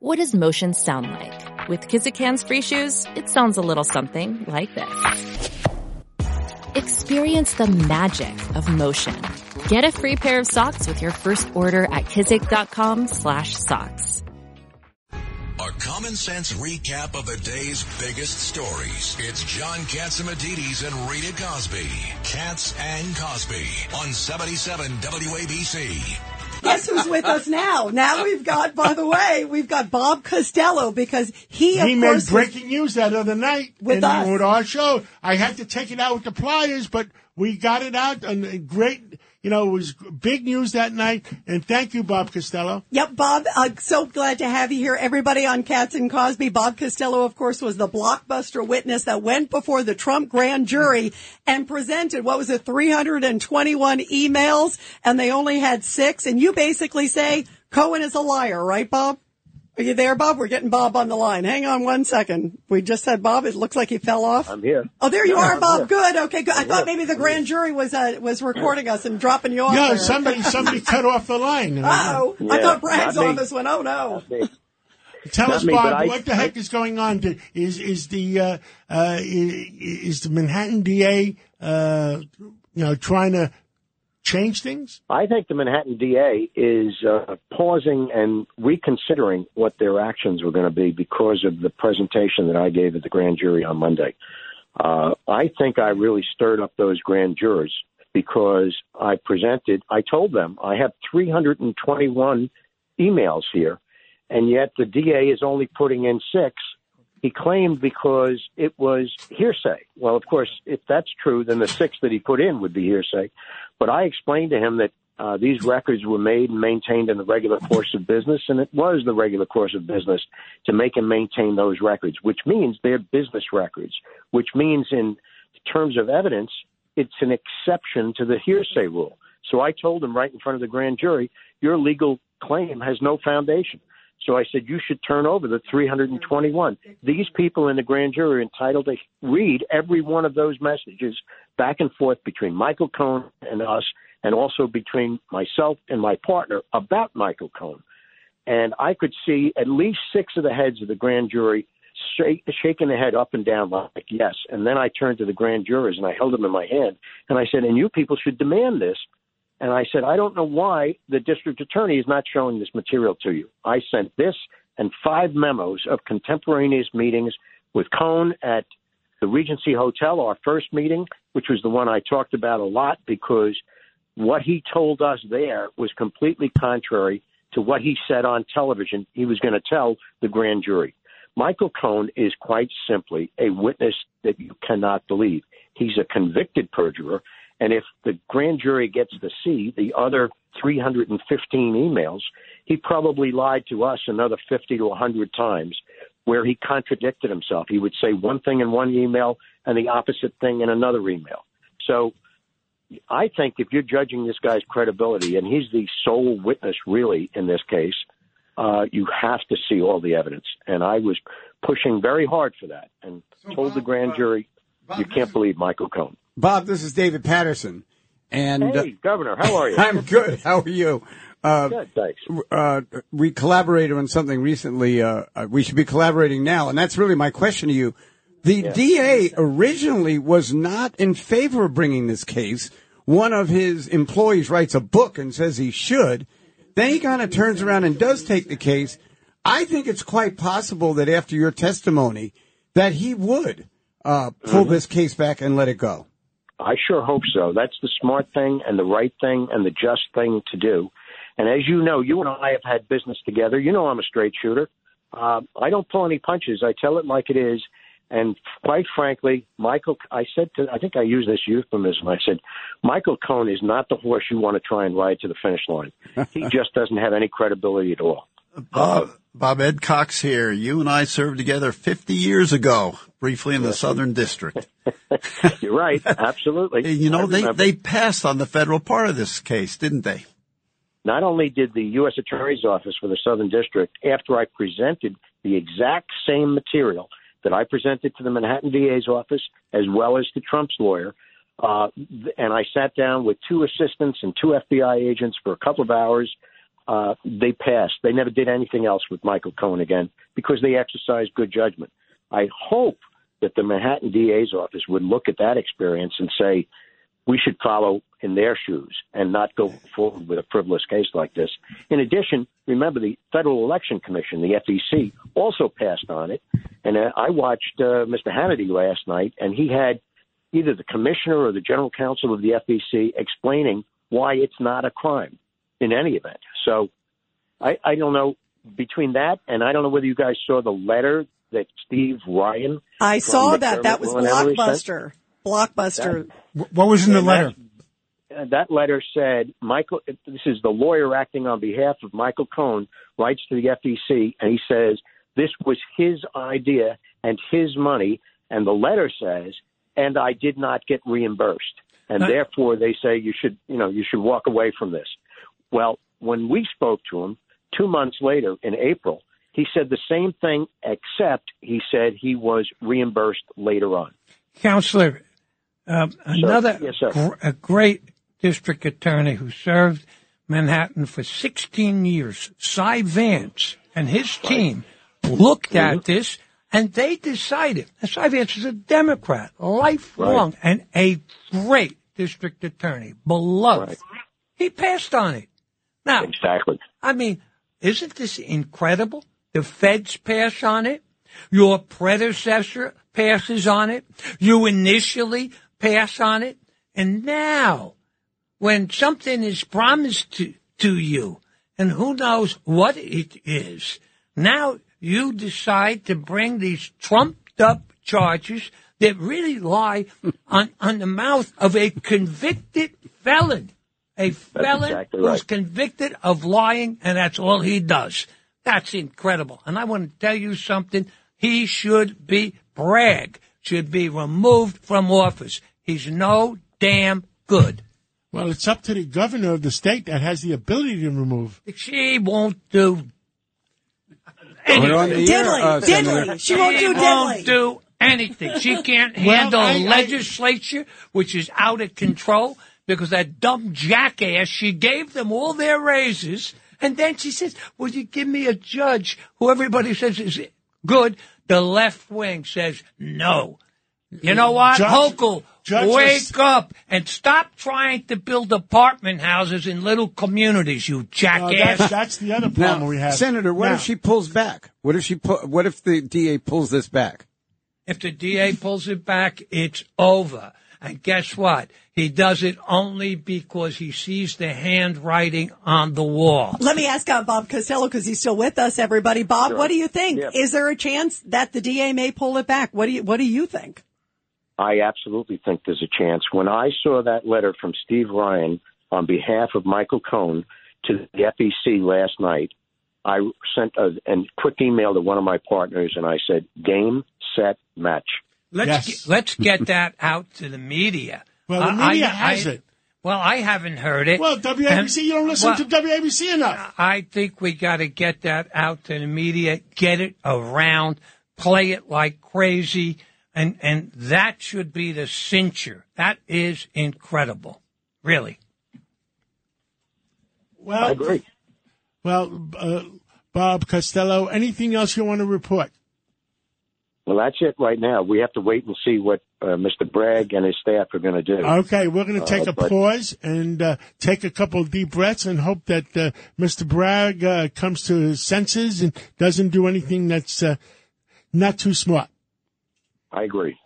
What does motion sound like? With Kizik Hands Free Shoes, it sounds a little something like this. Experience the magic of motion. Get a free pair of socks with your first order at kizik.com/socks. A common sense recap of the day's biggest stories. It's John Katsimatidis and Rita Cosby. Katz and Cosby on 77 WABC. Guess who's with us now? Now we've got, by the way, we've got Bob Costello, because he made breaking news that other night with us. With our show. I had to take it out with the pliers, but we got it out. And great, it was big news that night. And thank you, Bob Costello. Yep, Bob, I'm so glad to have you here. Everybody on Katz and Cosby, Bob Costello, of course, was the blockbuster witness that went before the Trump grand jury and presented, 321 emails, and they only had 6. And you basically say Cohen is a liar, right, Bob? Are you there, Bob? We're getting Bob on the line. Hang on one second. We just had Bob. It looks like he fell off. I'm here. Oh, there you are, Bob. Here. Good. Okay, good. I thought maybe the grand jury was recording us and dropping you off. No, there. somebody cut off the line. Uh-oh. Yeah, I thought Bragg's on this one. Oh, no. Tell us, Bob, what the heck is going on? Is the Manhattan DA, trying to change things? I think the Manhattan DA is pausing and reconsidering what their actions were going to be because of the presentation that I gave at the grand jury on Monday. I think I really stirred up those grand jurors because I told them I have 321 emails here, and yet the DA is only putting in 6. He claimed because it was hearsay. Well, of course, if that's true, then the 6 that he put in would be hearsay. But I explained to him that these records were made and maintained in the regular course of business, and it was the regular course of business to make and maintain those records, which means they're business records, which means in terms of evidence, it's an exception to the hearsay rule. So I told him right in front of the grand jury, your legal claim has no foundation. So I said, you should turn over the 321. These people in the grand jury are entitled to read every one of those messages back and forth between Michael Cohen and us, and also between myself and my partner about Michael Cohen. And I could see at least 6 of the heads of the grand jury shaking their head up and down like, yes. And then I turned to the grand jurors and I held them in my hand. And I said, and you people should demand this. And I said, I don't know why the district attorney is not showing this material to you. I sent this and 5 memos of contemporaneous meetings with Cohen at the Regency Hotel, our first meeting, which was the one I talked about a lot, because what he told us there was completely contrary to what he said on television he was going to tell the grand jury. Michael Cohen is quite simply a witness that you cannot believe. He's a convicted perjurer. And if the grand jury gets to see the other 315 emails, he probably lied to us another 50 to 100 times where he contradicted himself. He would say one thing in one email and the opposite thing in another email. So I think if you're judging this guy's credibility, and he's the sole witness really in this case, you have to see all the evidence. And I was pushing very hard for that and told the grand jury, you can't believe Michael Cohen. Bob, this is David Patterson. And hey, Governor, how are you? I'm good. How are you? Good, thanks. We collaborated on something recently. We should be collaborating now, and that's really my question to you. The DA originally was not in favor of bringing this case. One of his employees writes a book and says he should. Then he kind of turns around and does take the case. I think it's quite possible that after your testimony that he would pull this case back and let it go. I sure hope so. That's the smart thing and the right thing and the just thing to do. And as you know, you and I have had business together. You know I'm a straight shooter. I don't pull any punches. I tell it like it is. And quite frankly, I think I used this euphemism. I said, Michael Cohen is not the horse you want to try and ride to the finish line. He just doesn't have any credibility at all. Bob Ed Cox here. You and I served together 50 years ago, briefly in the Southern District. You're right. Absolutely. They passed on the federal part of this case, didn't they? Not only did the U.S. Attorney's Office for the Southern District, after I presented the exact same material that I presented to the Manhattan DA's office, as well as to Trump's lawyer, and I sat down with 2 assistants and 2 FBI agents for a couple of hours. They passed. They never did anything else with Michael Cohen again because they exercised good judgment. I hope that the Manhattan DA's office would look at that experience and say, we should follow in their shoes and not go forward with a frivolous case like this. In addition, remember the Federal Election Commission, the FEC, also passed on it. And I watched Mr. Hannity last night, and he had either the commissioner or the general counsel of the FEC explaining why it's not a crime in any event. So I don't know between that, and I don't know whether you guys saw the letter that Steve Ryan. I saw that. That was Blockbuster. Blockbuster. What was in the letter? That letter said, Michael, this is the lawyer acting on behalf of Michael Cohen, writes to the FEC, and he says this was his idea and his money. And the letter says, and I did not get reimbursed. And therefore, they say you should walk away from this. Well, when we spoke to him 2 months later in April, he said the same thing, except he said he was reimbursed later on. Counselor, a great district attorney who served Manhattan for 16 years, Cy Vance and his team looked at this, and they decided. And Cy Vance is a Democrat, lifelong, and a great district attorney, beloved. Right. He passed on it. Now, exactly. I mean, isn't this incredible? The feds pass on it. Your predecessor passes on it. You initially pass on it. And now, when something is promised to you, and who knows what it is, now you decide to bring these trumped-up charges that really lie on the mouth of a convicted felon. A felon who's convicted of lying, and that's all he does. That's incredible. And I want to tell you something. He should be, Bragg should be removed from office. He's no damn good. Well, it's up to the governor of the state that has the ability to remove. She won't do anything. Diddly. She won't do diddly. She won't do anything. She can't handle legislature, which is out of control. Because that dumb jackass, she gave them all their raises, and then she says, "Will you give me a judge who everybody says is good?" The left wing says no. You know what, Hochul, wake up and stop trying to build apartment houses in little communities, you jackass. That's the other problem we have, Senator. What if she pulls back? What if the DA pulls this back? If the DA pulls it back, it's over. And guess what? He does it only because he sees the handwriting on the wall. Let me ask out Bob Costello because he's still with us, everybody. Bob, What do you think? Yep. Is there a chance that the DA may pull it back? What do you think? I absolutely think there's a chance. When I saw that letter from Steve Ryan on behalf of Michael Cohen to the FEC last night, I sent a quick email to one of my partners, and I said, game, set, match. Let's get that out to the media. Well, the media has it. Well, I haven't heard it. Well, WABC, you don't listen to WABC enough. I think we got to get that out to the media, get it around, play it like crazy, and that should be the censure. That is incredible, really. Well, I agree. Well, Bob Costello, anything else you want to report? Well, that's it right now. We have to wait and see what Mr. Bragg and his staff are going to do. Okay, we're going to take a pause and take a couple of deep breaths and hope that Mr. Bragg comes to his senses and doesn't do anything that's not too smart. I agree.